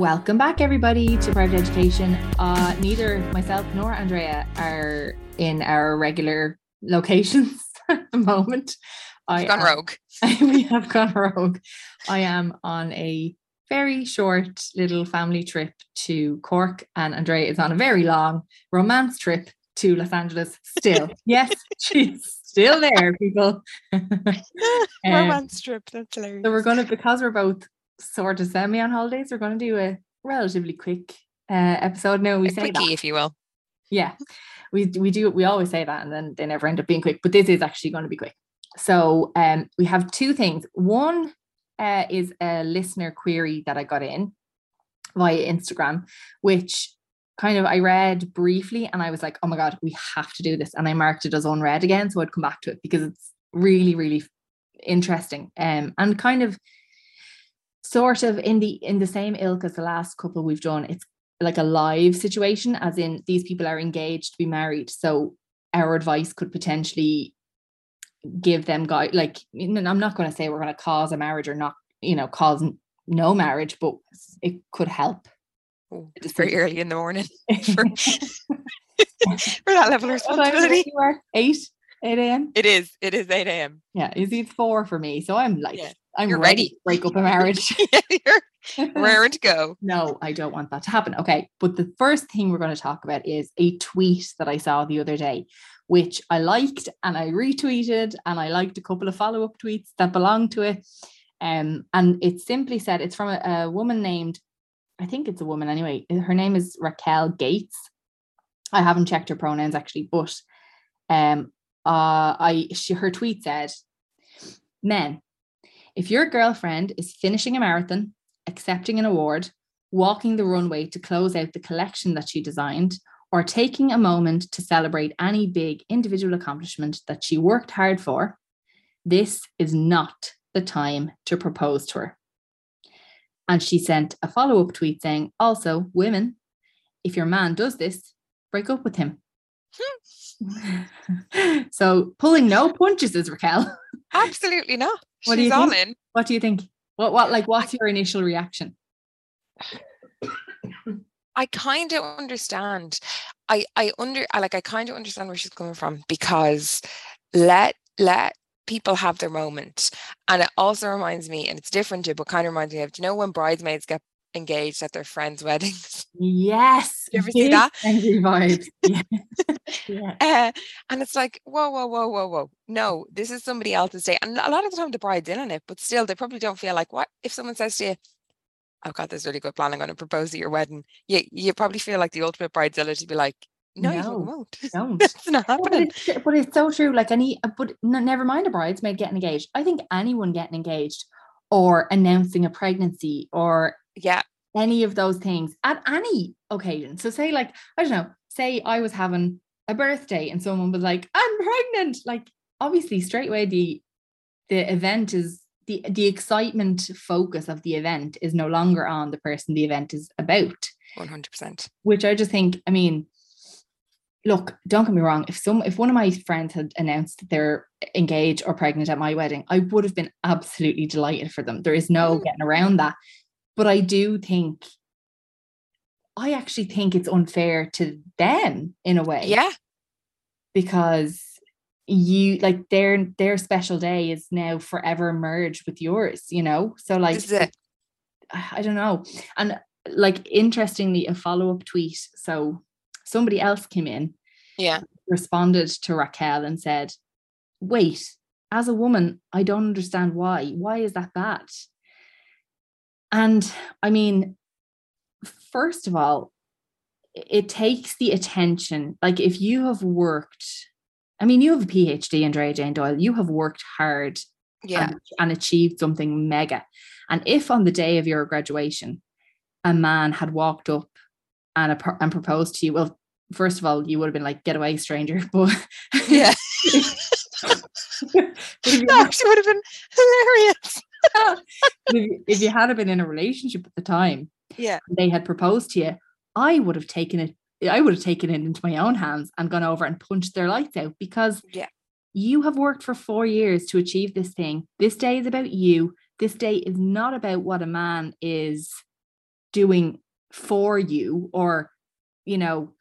Welcome back, everybody, to Private Education. Neither myself nor Andrea are in our regular locations at the moment. We've gone rogue. We have gone rogue. I am on a very short little family trip to Cork, and Andrea is on a very long romance trip to Los Angeles still. Yes, she's still there, people. Romance trip, that's hilarious. So we're going to, because we're both sort of semi on holidays, we're going to do a relatively quick episode. No, we a say quickie, that, if you will. Yeah, we do. We always say that, and then they never end up being quick. But this is actually going to be quick. So we have two things. One is a listener query that I got in via Instagram, which kind of I read briefly, and I was like, oh my god, we have to do this, and I marked it as unread again, so I'd come back to it because it's really, really interesting, and kind of. Sort of in the same ilk as the last couple we've done. It's like a live situation, as in these people are engaged to be married, so our advice could potentially give them guide. Like, I'm not going to say we're going to cause a marriage or not, cause no marriage, but it could help. Oh, it's very early in the morning for that level of responsibility. 8 a.m. It is 8 a.m. Yeah, it's 4 for me, so I'm like. Yeah. You're ready to break up a marriage. You're raring to go. No, I don't want that to happen. Okay. But the first thing we're going to talk about is a tweet that I saw the other day, which I liked and I retweeted, and I liked a couple of follow-up tweets that belong to it. And it simply said, it's from a woman named, I think it's a woman anyway. Her name is Raquel Gates. I haven't checked her pronouns actually, but her tweet said, men, if your girlfriend is finishing a marathon, accepting an award, walking the runway to close out the collection that she designed, or taking a moment to celebrate any big individual accomplishment that she worked hard for, this is not the time to propose to her. And she sent a follow-up tweet saying, also, women, if your man does this, break up with him. So pulling no punches is Raquel. Absolutely not. What she's all in. What do you think? What's your initial reaction? I kind of understand. I kind of understand where she's coming from, because let people have their moment. And it also reminds me, and it's different too, but kind of reminds me of, do you know when bridesmaids get engaged at their friends' weddings? Yes. You ever see that? Angry vibes. Yeah. Yeah. And it's like, whoa. No, this is somebody else's day. And a lot of the time the bride's in on it, but still they probably don't feel like, what if someone says to you, I've got this really good plan, I'm going to propose at your wedding. You probably feel like the ultimate bridezilla to be like, no, you won't. Don't. That's not happening. But it's so true. Like never mind a bridesmaid getting engaged. I think anyone getting engaged or announcing a pregnancy or any of those things at any occasion. So say like, I don't know, say I was having a birthday and someone was like, I'm pregnant. Like obviously straight away the event is the excitement focus of the event is no longer on the person the event is about. 100%. Which I just think, I mean, look, don't get me wrong. If one of my friends had announced that they're engaged or pregnant at my wedding, I would have been absolutely delighted for them. There is no getting around that. But I actually think it's unfair to them in a way. Yeah. Because you like their special day is now forever merged with yours, So like, this is it. I don't know. And like, interestingly, a follow-up tweet. So somebody else came in. Yeah. Responded to Raquel and said, wait, as a woman, I don't understand why. Why is that bad? And I mean, first of all, it takes the attention. Like if you have worked, I mean, you have a PhD, Andrea Jane Doyle, you have worked hard and achieved something mega. And if on the day of your graduation, a man had walked up and proposed to you, well, first of all, you would have been like, get away, stranger. But yeah, she would have been hilarious. If you had been in a relationship at the time, yeah, and they had proposed to you, I would have taken it into my own hands and gone over and punched their lights out, because you have worked for 4 years to achieve this thing. This day is about you. This day is not about what a man is doing for you, or, you know,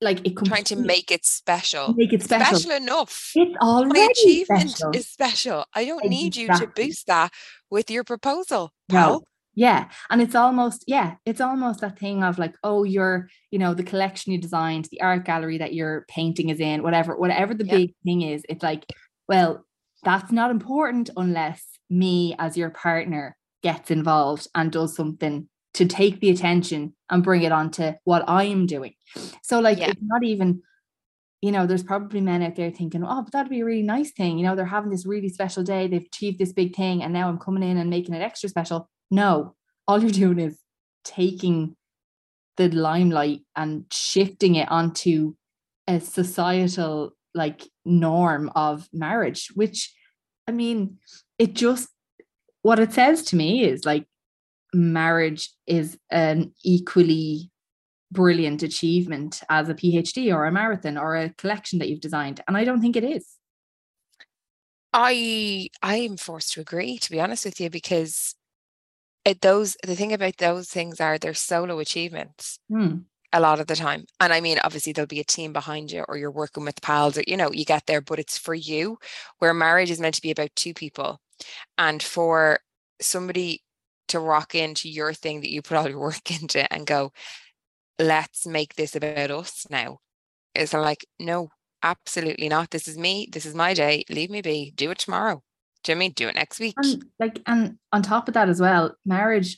like it comes trying to make it special enough. It's already my achievement special. Is special. I don't need you to boost that with your proposal. No. Yeah. And it's almost that thing of like, oh, you're, you know, the collection you designed, the art gallery that your painting is in, whatever the big thing is, it's like, well, that's not important unless me as your partner gets involved and does something to take the attention and bring it on to what I'm doing. So like, it's not even, you know, there's probably men out there thinking, oh, but that'd be a really nice thing. You know, they're having this really special day. They've achieved this big thing. And now I'm coming in and making it extra special. No, all you're doing is taking the limelight and shifting it onto a societal like norm of marriage, which, I mean, it just, what it says to me is like, marriage is an equally brilliant achievement as a PhD or a marathon or a collection that you've designed. And I don't think it is. I am forced to agree, to be honest with you, because the thing about those things are they're solo achievements a lot of the time. And I mean, obviously there'll be a team behind you, or you're working with pals, or, you know, you get there, but it's for you, where marriage is meant to be about two people. And for somebody to rock into your thing that you put all your work into and go, let's make this about us now. It's like, no, absolutely not. This is me. This is my day. Leave me be. Do it tomorrow. Do you know what I mean? Do it next week. And on top of that as well, marriage,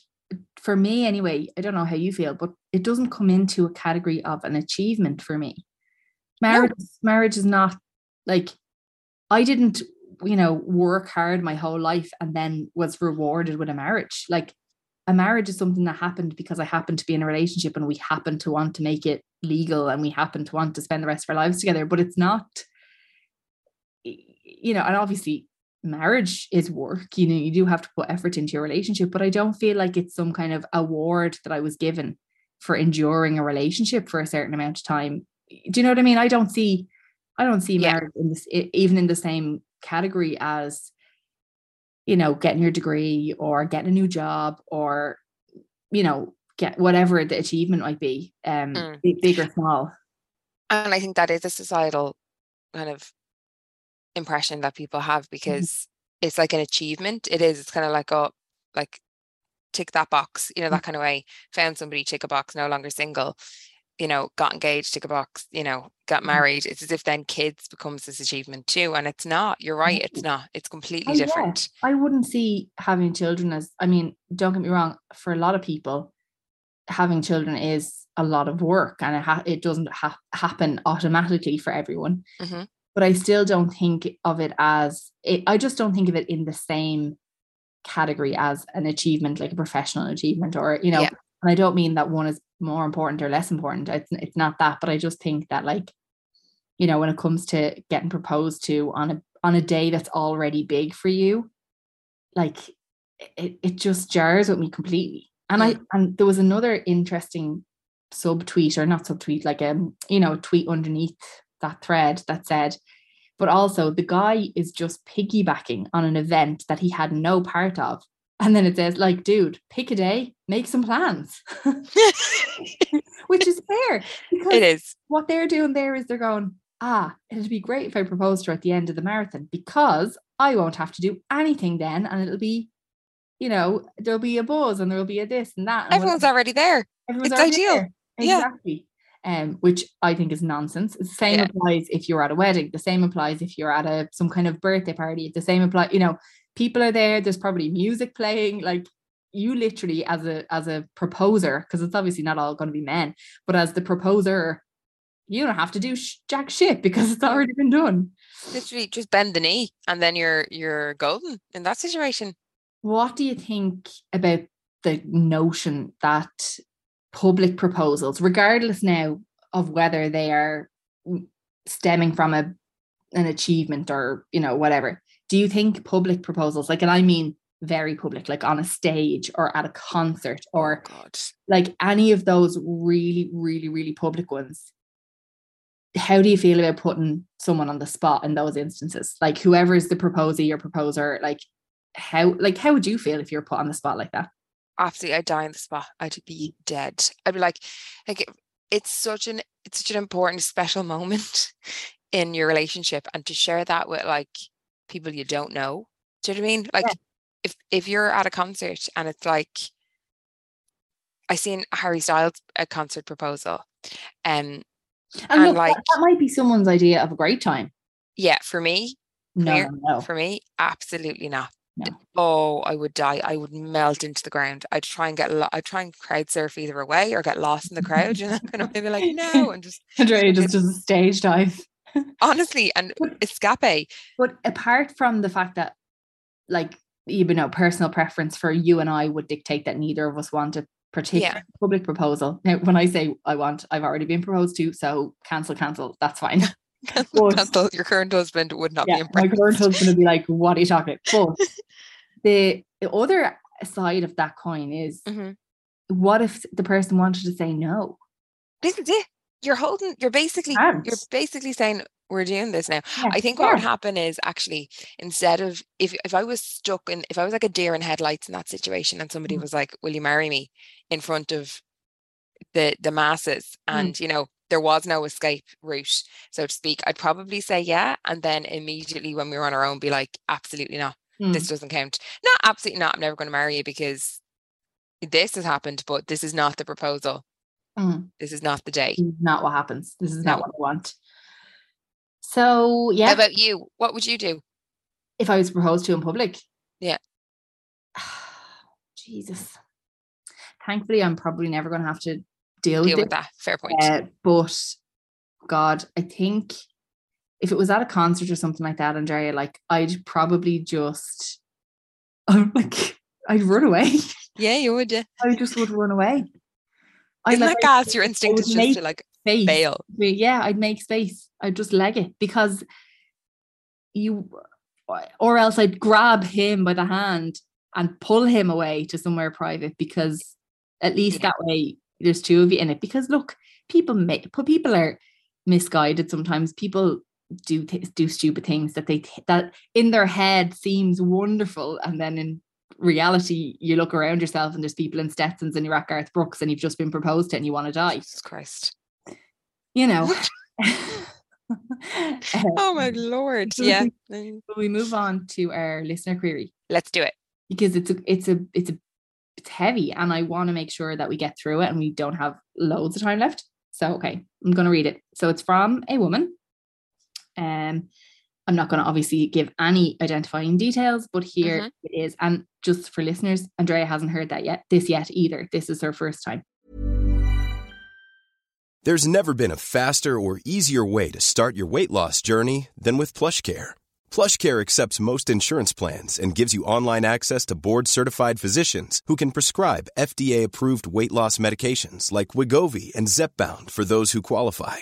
for me anyway, I don't know how you feel, but it doesn't come into a category of an achievement for me. Marriage is not like, I didn't, you know, work hard my whole life and then was rewarded with a marriage. Like a marriage is something that happened because I happened to be in a relationship and we happened to want to make it legal and we happened to want to spend the rest of our lives together. But it's not, you know, and obviously marriage is work, you know, you do have to put effort into your relationship, but I don't feel like it's some kind of award that I was given for enduring a relationship for a certain amount of time. Do you know what I mean? I don't see marriage in this, even in the same category as, you know, getting your degree or getting a new job or, you know, get whatever the achievement might be, big or small. And I think that is a societal kind of impression that people have, because it's like an achievement. It's kind of like, oh, like tick that box, you know, that kind of way. Found somebody, tick a box, no longer single, you know, got engaged, tick a box, you know, got married. It's as if then kids becomes this achievement too. And it's not, you're right. It's not, it's completely different. Yeah. I wouldn't see having children as, I mean, don't get me wrong, for a lot of people, having children is a lot of work, and it doesn't happen automatically for everyone. Mm-hmm. But I still don't think of it as, I just don't think of it in the same category as an achievement, like a professional achievement, or, you know, and I don't mean that one is more important or less important. It's not that, but I just think that, like, you know, when it comes to getting proposed to on a day that's already big for you, like it just jars with me completely. And and there was another interesting subtweet, or not subtweet, like you know, tweet underneath that thread that said, but also the guy is just piggybacking on an event that he had no part of. And then it says, like, dude, pick a day, make some plans, which is fair. It is. What they're doing there is they're going, it'd be great if I proposed to her at the end of the marathon, because I won't have to do anything then. And it'll be, you know, there'll be a buzz and there'll be a this and that. And everyone's already there. It's ideal. There. Exactly. Yeah. Which I think is nonsense. The same applies if you're at a wedding. The same applies if you're at some kind of birthday party. The same applies, you know, people are there. There's probably music playing. Like, you literally as a proposer, because it's obviously not all going to be men, but as the proposer, you don't have to do jack shit because it's already been done. Literally just bend the knee and then you're golden in that situation. What do you think about the notion that public proposals, regardless now of whether they are stemming from an achievement or, you know, whatever, do you think public proposals, like, and I mean very public, like on a stage or at a concert or like any of those really, really, really public ones, how do you feel about putting someone on the spot in those instances? Like whoever is the proposee or proposer, how would you feel if you're put on the spot like that? Absolutely. I'd die on the spot. I'd be dead. I'd be like it's such an important, special moment in your relationship, and to share that with like people you don't know. Do you know what I mean? Like, yeah. If you're at a concert and it's like, I seen Harry Styles' a concert proposal, and look, like that might be someone's idea of a great time. Yeah, for me, no. For me, absolutely not. No. Oh, I would die. I would melt into the ground. I'd try and crowd surf either away or get lost in the crowd, and I'm gonna be like, no, and just Andrea just does a stage dive. Honestly, and escape. But apart from the fact that, like, you know, personal preference for you and I would dictate that neither of us want a particular public proposal. Now, when I say I want, I've already been proposed to, so cancel. That's fine. But your current husband would not be impressed. My current husband would be like, what are you talking about? But the other side of that coin is, what if the person wanted to say no? This is it. You're basically saying, we're doing this now. Yeah, I think what would happen is, actually, instead of if I was stuck in, if I was like a deer in headlights in that situation, and somebody was like, will you marry me, in front of the masses, and you know, there was no escape route, so to speak, I'd probably say yeah, and then immediately when we were on our own be like, absolutely not, this doesn't count. No, absolutely not, I'm never going to marry you because this has happened, but this is not the proposal. This is not the day. Not what happens. This is not what I want. So yeah. How about you? What would you do if I was proposed to in public? Yeah. Jesus. Thankfully, I'm probably never going to have to deal with that. Fair point. But God, I think if it was at a concert or something like that, Andrea, like I'd probably just, I'd run away. Yeah, you would. Yeah. I just would run away. Isn't that gas? Your instinct is just to space. Bail. Yeah, I'd make space. I'd just leg it, because or else I'd grab him by the hand and pull him away to somewhere private, because at least that way there's two of you in it. Because look, people are misguided sometimes. People do stupid things that in their head seems wonderful, and then in reality you look around yourself and there's people in Stetsons and you're at Garth Brooks and you've just been proposed to and you want to die. Jesus Christ, you know. Oh my Lord. Yeah, we move on to our listener query. Let's do it, because it's heavy and I want to make sure that we get through it and we don't have loads of time left. So okay, I'm going to read it. So it's from a woman. I'm not going to obviously give any identifying details, but here it is. And just for listeners, Andrea hasn't heard this yet either. This is her first time. There's never been a faster or easier way to start your weight loss journey than with Plush Care. Plush Care accepts most insurance plans and gives you online access to board-certified physicians who can prescribe FDA-approved weight loss medications like Wegovy and ZepBound for those who qualify.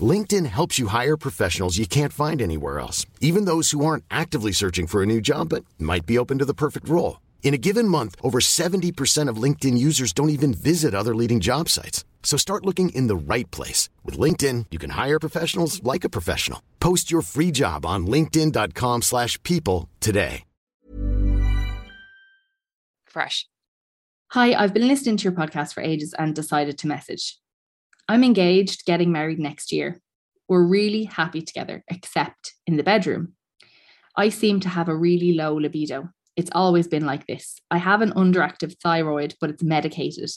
LinkedIn helps you hire professionals you can't find anywhere else, even those who aren't actively searching for a new job but might be open to the perfect role. In a given month, over 70% of LinkedIn users don't even visit other leading job sites. So start looking in the right place. With LinkedIn, you can hire professionals like a professional. Post your free job on linkedin.com/people today. Fresh. Hi, I've been listening to your podcast for ages and decided to message. I'm engaged, getting married next year. We're really happy together, except in the bedroom. I seem to have a really low libido. It's always been like this. I have an underactive thyroid, but it's medicated.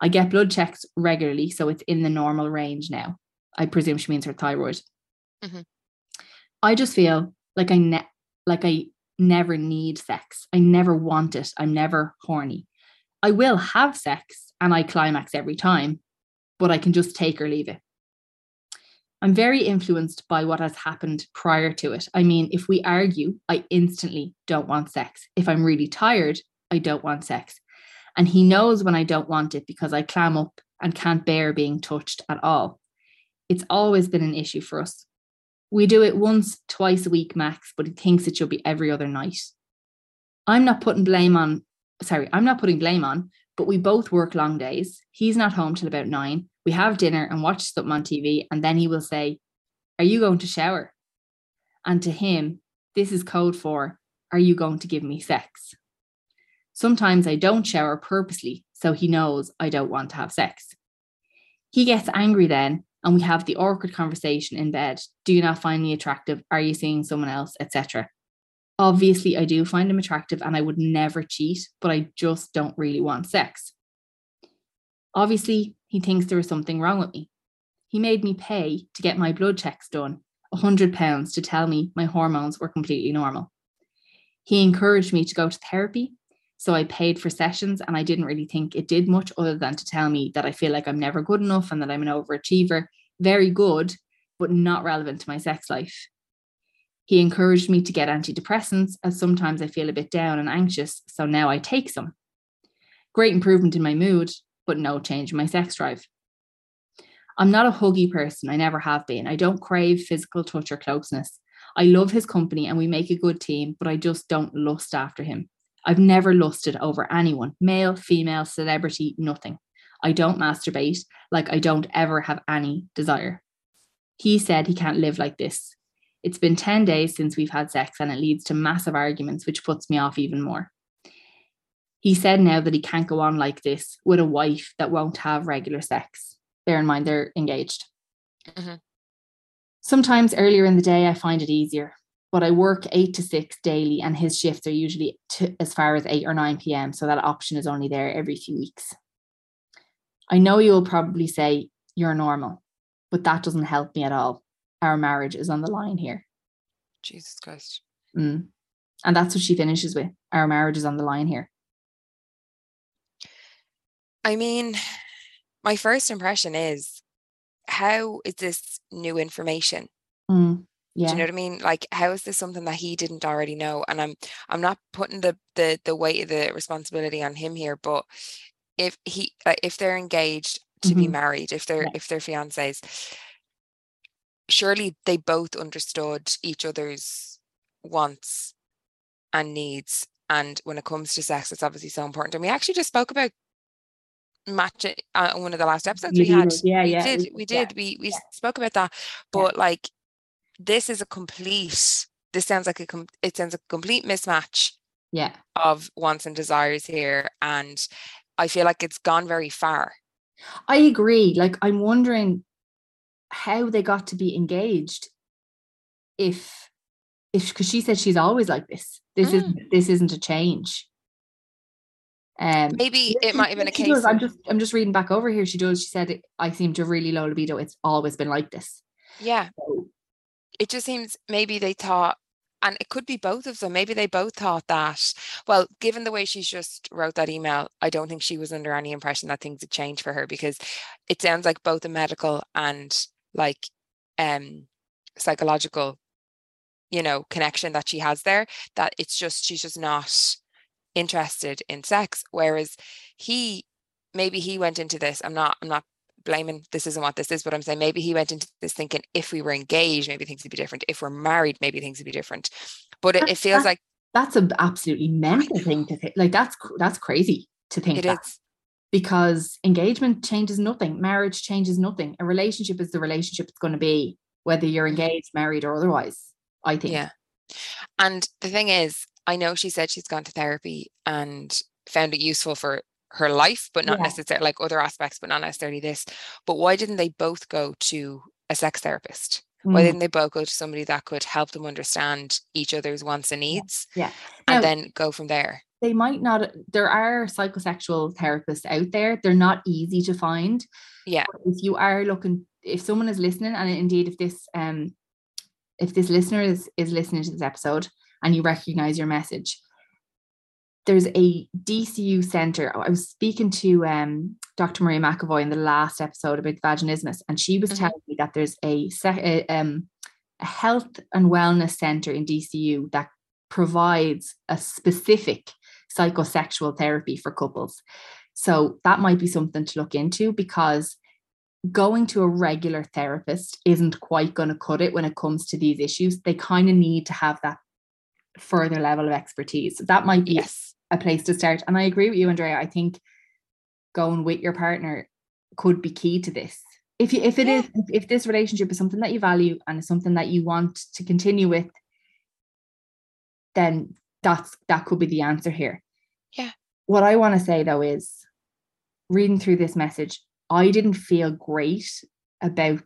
I get blood checks regularly, so it's in the normal range now. I presume she means her thyroid. Mm-hmm. I just feel like I never need sex. I never want it. I'm never horny. I will have sex and I climax every time, but I can just take or leave it. I'm very influenced by what has happened prior to it. I mean, if we argue, I instantly don't want sex. If I'm really tired, I don't want sex. And he knows when I don't want it because I clam up and can't bear being touched at all. It's always been an issue for us. We do it once, twice a week max, but he thinks it should be every other night. I'm not putting blame on, but we both work long days. He's not home till about 9. We have dinner and watch something on TV, and then he will say, "Are you going to shower?" And to him, this is code for, "Are you going to give me sex?" Sometimes I don't shower purposely, so he knows I don't want to have sex. He gets angry then, and we have the awkward conversation in bed. Do you not find me attractive? Are you seeing someone else? Etc. Obviously, I do find him attractive and I would never cheat, but I just don't really want sex. Obviously, he thinks there is something wrong with me. He made me pay to get my blood checks done, £100 to tell me my hormones were completely normal. He encouraged me to go to therapy, so I paid for sessions and I didn't really think it did much other than to tell me that I feel like I'm never good enough and that I'm an overachiever, very good, but not relevant to my sex life. He encouraged me to get antidepressants, as sometimes I feel a bit down and anxious, so now I take some. Great improvement in my mood, but no change in my sex drive. I'm not a huggy person, I never have been. I don't crave physical touch or closeness. I love his company and we make a good team, but I just don't lust after him. I've never lusted over anyone, male, female, celebrity, nothing. I don't masturbate, like I don't ever have any desire. He said he can't live like this. It's been 10 days since we've had sex and it leads to massive arguments, which puts me off even more. He said now that he can't go on like this with a wife that won't have regular sex. Bear in mind, they're engaged. Mm-hmm. Sometimes earlier in the day, I find it easier, but I work 8 to 6 daily and his shifts are usually as far as 8 or 9 p.m. So that option is only there every few weeks. I know you'll probably say you're normal, but that doesn't help me at all. Our marriage is on the line here. Jesus Christ. And that's what she finishes with. Our marriage is on the line here. I mean, my first impression is, how is this new information? Yeah. Do you know what I mean? Like, how is this something that he didn't already know? And I'm not putting the weight of the responsibility on him here, but if they're engaged to be married, if they're fiancés, surely they both understood each other's wants and needs. And when it comes to sex, it's obviously so important. And we actually just spoke about matching on one of the last episodes we had. We spoke about that. But like, it sounds like a complete mismatch of wants and desires here. And I feel like it's gone very far. I agree. Like, I'm wondering how they got to be engaged if because she said she's always like this. This isn't a change. Maybe it might have been a case. I'm just reading back over here. She said, I seem to have really low libido, it's always been like this. So, it just seems maybe they thought, and it could be both of them, maybe they both thought that, well, given the way she's just wrote that email, I don't think she was under any impression that things had changed for her, because it sounds like both the medical and like psychological, connection that she has there, that it's just, she's just not interested in sex. Whereas he went into this, I'm not blaming, this isn't what this is, but I'm saying maybe he went into this thinking, if we were engaged, maybe things would be different. If we're married, maybe things would be different. But it feels like that's an absolutely mental thing to think. Like, that's crazy to think it is. Because engagement changes nothing. Marriage changes nothing. A relationship is the relationship it's going to be, whether you're engaged, married, or otherwise, I think. Yeah. And the thing is, I know she said she's gone to therapy and found it useful for her life, but not necessarily, like, other aspects, but not necessarily this. But why didn't they both go to a sex therapist? Why didn't they both go to somebody that could help them understand each other's wants and needs? Yeah. And now, then go from there. They might not, there are psychosexual therapists out there. They're not easy to find. Yeah. But if you are looking, if someone is listening, and indeed if this listener is listening to this episode and you recognize your message, there's a DCU centre. I was speaking to Dr. Maria McAvoy in the last episode about vaginismus, and she was telling me that there's a health and wellness centre in DCU that provides a specific psychosexual therapy for couples. So that might be something to look into, because going to a regular therapist isn't quite going to cut it when it comes to these issues. They kind of need to have that further level of expertise. So that might be a place to start. And I agree with you, Andrea. I think going with your partner could be key to this. If this relationship is something that you value and is something that you want to continue with, then that could be the answer here. Yeah. What I want to say though is, reading through this message, I didn't feel great about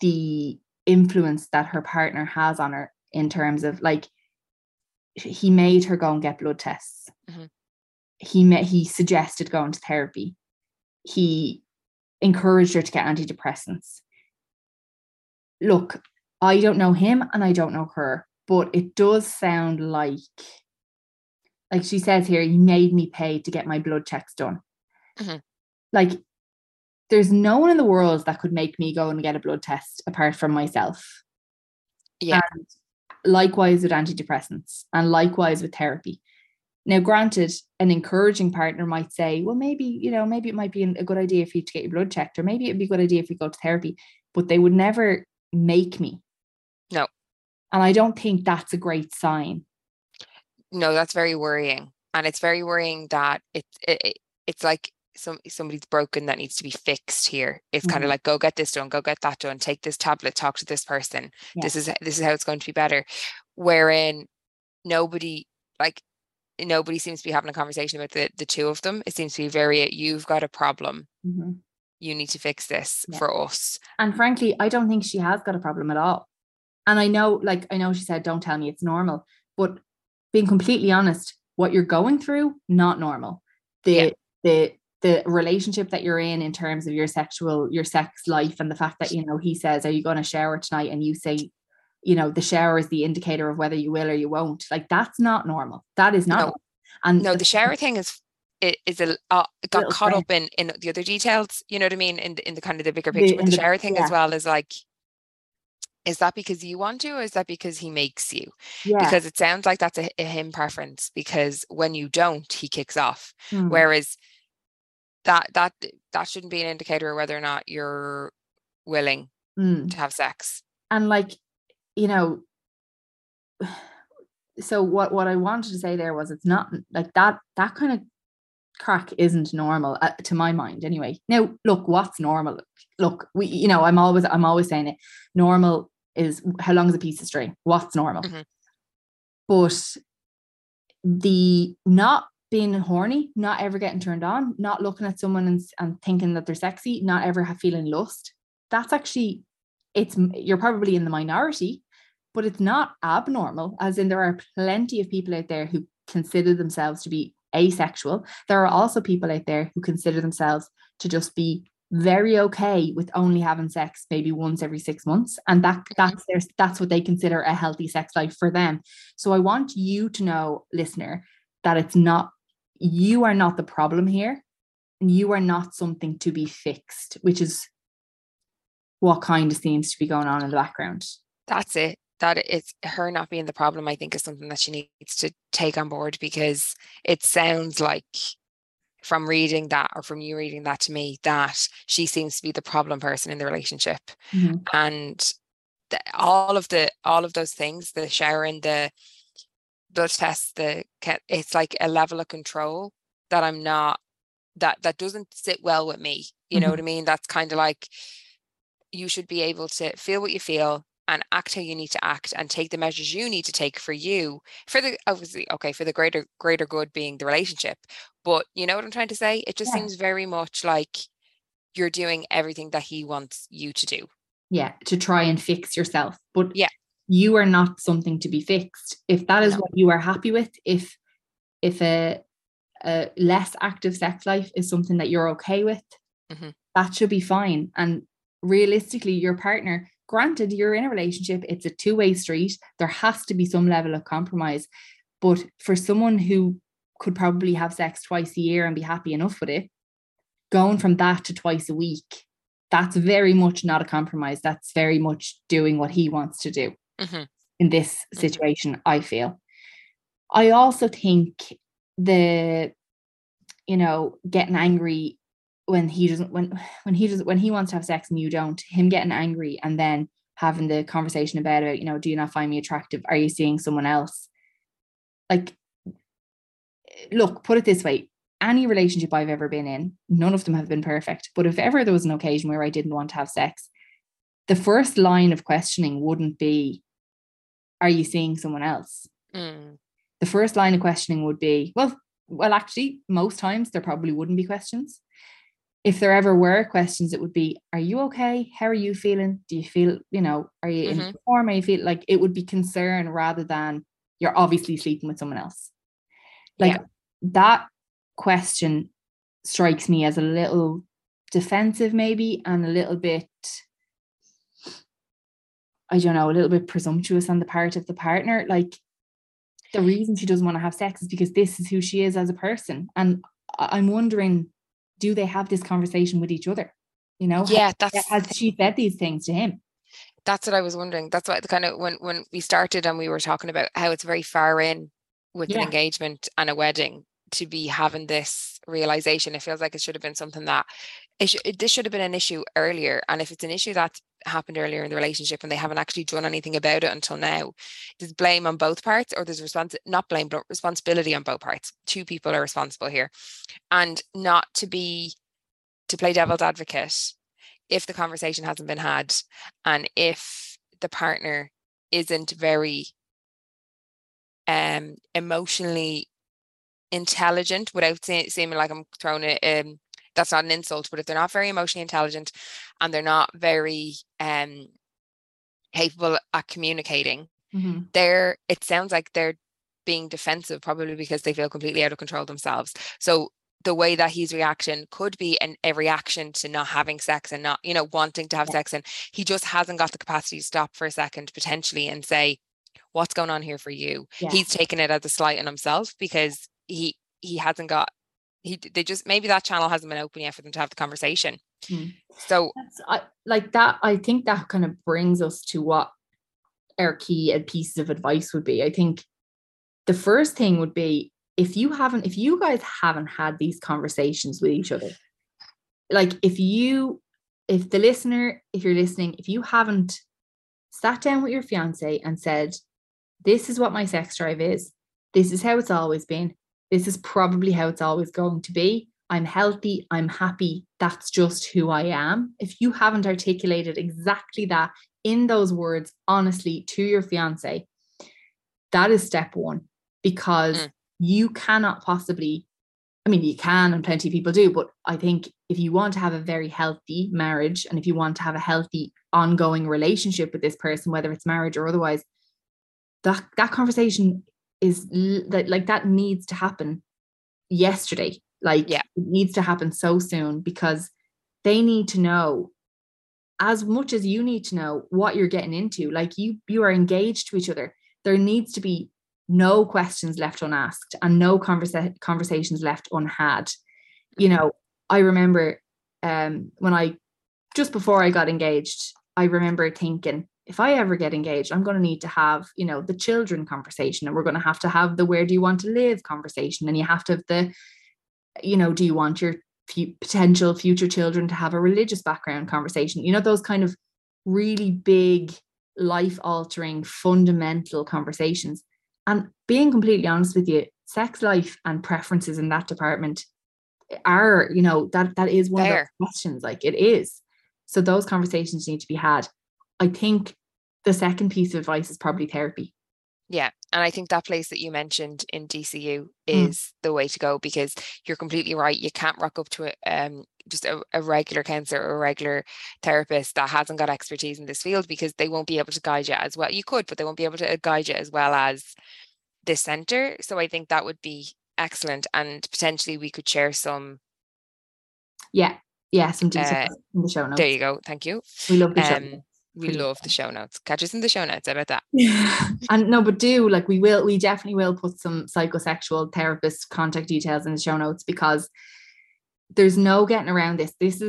the influence that her partner has on her, in terms of like, he made her go and get blood tests. Mm-hmm. He suggested going to therapy. He encouraged her to get antidepressants. Look, I don't know him and I don't know her, but it does sound like she says here, he made me pay to get my blood checks done. Mm-hmm. Like, there's no one in the world that could make me go and get a blood test apart from myself. Yeah. And likewise with antidepressants, and likewise with therapy. Now, granted, an encouraging partner might say, well, maybe it might be a good idea for you to get your blood checked, or maybe it'd be a good idea if we go to therapy, but they would never make me. No. And I don't think that's a great sign. No, that's very worrying. And it's very worrying that it's like somebody's broken that needs to be fixed here. It's kind of like, go get this done, go get that done, take this tablet, talk to this person. Yeah. This is how it's going to be better. Wherein nobody seems to be having a conversation about the two of them. It seems to be very, you've got a problem. Mm-hmm. You need to fix this for us. And frankly, I don't think she has got a problem at all. And I know she said, don't tell me it's normal, but being completely honest, what you're going through, not normal. The relationship that you're in terms of your sex life, and the fact that, he says, are you going to shower tonight? And you say, the shower is the indicator of whether you will or you won't. Like, that's not normal. That is not normal. And the shower thing got caught up in the other details. You know what I mean? In the kind of the bigger picture, but the shower thing as well is like, is that because you want to, or is that because he makes you? Yeah. Because it sounds like that's a him preference, because when you don't, he kicks off. Mm. Whereas that shouldn't be an indicator of whether or not you're willing to have sex. And so what I wanted to say there was, it's not like that kind of crack isn't normal, to my mind anyway. Now, look, what's normal? Look, we, I'm always saying it. Normal is, how long is a piece of string? What's normal? Mm-hmm. But the not being horny, not ever getting turned on, not looking at someone and thinking that they're sexy, not ever feeling lust, that's actually, you're probably in the minority, but it's not abnormal, as in there are plenty of people out there who consider themselves to be asexual. There are also people out there who consider themselves to just be very okay with only having sex maybe once every 6 months. And that's what they consider a healthy sex life for them. So I want you to know, listener, that it's not, you are not the problem here, and you are not something to be fixed, which is what kind of seems to be going on in the background. That's it. That it's her not being the problem, I think, is something that she needs to take on board, because it sounds like, from reading that, or from you reading that to me, that she seems to be the problem person in the relationship. Mm-hmm. And all of those things, the sharing, the blood tests, it's like a level of control that I'm not, that doesn't sit well with me. You know what I mean? That's kind of like, you should be able to feel what you feel and act how you need to act, and take the measures you need to take for you, for the, obviously, okay, for the greater good being the relationship. But you know what I'm trying to say? It just seems very much like you're doing everything that he wants you to do. to try and fix yourself. But you are not something to be fixed. If that is what you are happy with, if a less active sex life is something that you're okay with, that should be fine. And realistically, your partner, granted, you're in a relationship, it's a two-way street, there has to be some level of compromise. But for someone who could probably have sex twice a year and be happy enough with it, going from that to twice a week, that's very much not a compromise. That's very much doing what he wants to do in this situation, I feel. I also think getting angry when he wants to have sex and you don't, him getting angry and then having the conversation about it, do you not find me attractive? Are you seeing someone else? Like, look, put it this way, any relationship I've ever been in, none of them have been perfect. But if ever there was an occasion where I didn't want to have sex, the first line of questioning wouldn't be, are you seeing someone else? Mm. The first line of questioning would be, well, actually, most times there probably wouldn't be questions. If there ever were questions, it would be, are you okay? How are you feeling? Do you feel, are you in form? Are you feel like it would be concern rather than you're obviously sleeping with someone else. That question strikes me as a little defensive maybe, and a little bit, I don't know, a little bit presumptuous on the part of the partner. Like, the reason she doesn't want to have sex is because this is who she is as a person. And I'm wondering, do they have this conversation with each other? Has she said these things to him? That's what I was wondering. That's what kind of, when we started and we were talking about how it's very far in with an engagement and a wedding to be having this realization. It feels like it should have been something that this should have been an issue earlier. And if it's an issue that's happened earlier in the relationship and they haven't actually done anything about it until now, there's blame on both parts, or there's responsibility on both parts. Two people are responsible here. And not to play devil's advocate, if the conversation hasn't been had and if the partner isn't very emotionally intelligent, without seeming like I'm throwing it that's not an insult, but if they're not very emotionally intelligent and they're not very capable at communicating, it sounds like they're being defensive, probably because they feel completely out of control themselves. So the way that he's reacting could be a reaction to not having sex and not wanting to have sex, and he just hasn't got the capacity to stop for a second potentially and say, what's going on here for you? He's taken it as a slight on himself because he hasn't got, they just, maybe that channel hasn't been open yet for them to have the conversation. So I think that kind of brings us to what our key pieces of advice would be. I think the first thing would be, if you guys haven't had these conversations with each other, like if you're listening, if you haven't sat down with your fiance and said, this is what my sex drive is, this is how it's always been, this is probably how it's always going to be, I'm healthy, I'm happy, that's just who I am. If you haven't articulated exactly that in those words, honestly, to your fiance, that is step one, because you cannot possibly, I mean, you can, and plenty of people do, but I think if you want to have a very healthy marriage, and if you want to have a healthy ongoing relationship with this person, whether it's marriage or otherwise, that conversation is like, that needs to happen yesterday. It needs to happen so soon, because they need to know as much as you need to know what you're getting into. Like, you are engaged to each other. There needs to be no questions left unasked and no conversations left unhad. I remember when I, just before I got engaged, I remember thinking, if I ever get engaged, I'm going to need to have, the children conversation, and we're going to have the, where do you want to live conversation? And you have to have the, do you want your potential future children to have a religious background conversation? Those kind of really big, life altering, fundamental conversations. And being completely honest with you, sex life and preferences in that department are, that is one of those questions, like it is. So those conversations need to be had. I think the second piece of advice is probably therapy. Yeah. And I think that place that you mentioned in DCU is the way to go, because you're completely right. You can't rock up to just a regular counsellor or a regular therapist that hasn't got expertise in this field, because they won't be able to guide you as well. You could, but they won't be able to guide you as well as this centre. So I think that would be excellent, and potentially we could share some some details in the show notes. There you go, thank you. We love the show notes. We love the show notes. Catch us in the show notes about that. Yeah. And no, but we definitely will put some psychosexual therapist contact details in the show notes, because there's no getting around this. This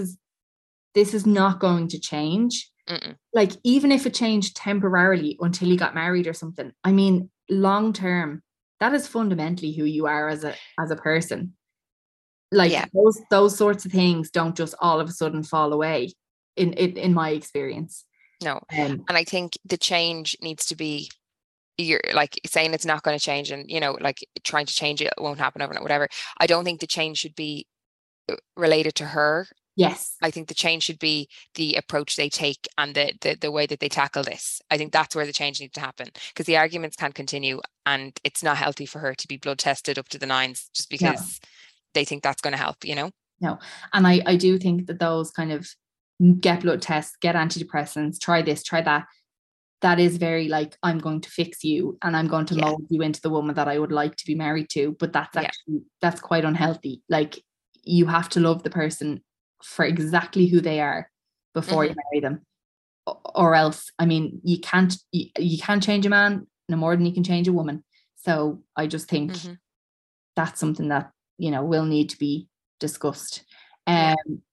is not going to change. Mm-mm. Like, even if it changed temporarily until you got married or something, I mean, long term, that is fundamentally who you are as a person. Like, those sorts of things don't just all of a sudden fall away in my experience. No. And I think the change needs to be, you're like saying it's not going to change, and, you know, like trying to change it won't happen overnight, whatever. I don't think the change should be related to her. Yes. I think the change should be the approach they take and the way that they tackle this. I think that's where the change needs to happen, because the arguments can't continue, and it's not healthy for her to be blood tested up to the nines just because they think that's going to help, you know? No. And I do think that those kind of get blood tests, get antidepressants, try this, try that, that is very like, I'm going to fix you and I'm going to mold you into the woman that I would like to be married to. But that's actually, that's quite unhealthy. Like, you have to love the person for exactly who they are before you marry them, or else, I mean, you can't change a man no more than you can change a woman. So I just think that's something that, you know, will need to be discussed.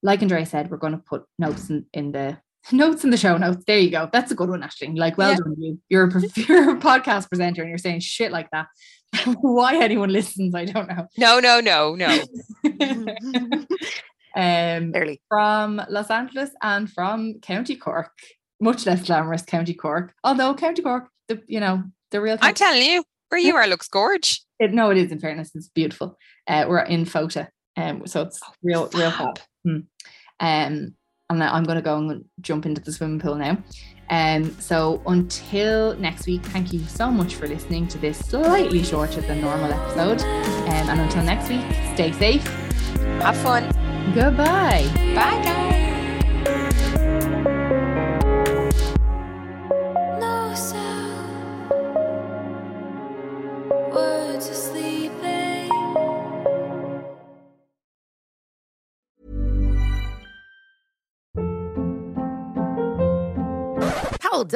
Like Andrea said, we're going to put notes in the show notes. There you go. That's a good one, Aisling. Like, well done, you. You're a podcast presenter and you're saying shit like that. Why anyone listens, I don't know. No. Clearly. From Los Angeles and from County Cork, much less glamorous County Cork. Although County Cork, the real. I'm telling you, where you are looks gorge. It is. In fairness, it's beautiful. We're in Fota, so it's real hot. And I'm going to go and jump into the swimming pool now. So until next week, thank you so much for listening to this slightly shorter than normal episode. And until next week, stay safe. Have fun. Goodbye. Bye, guys. Hold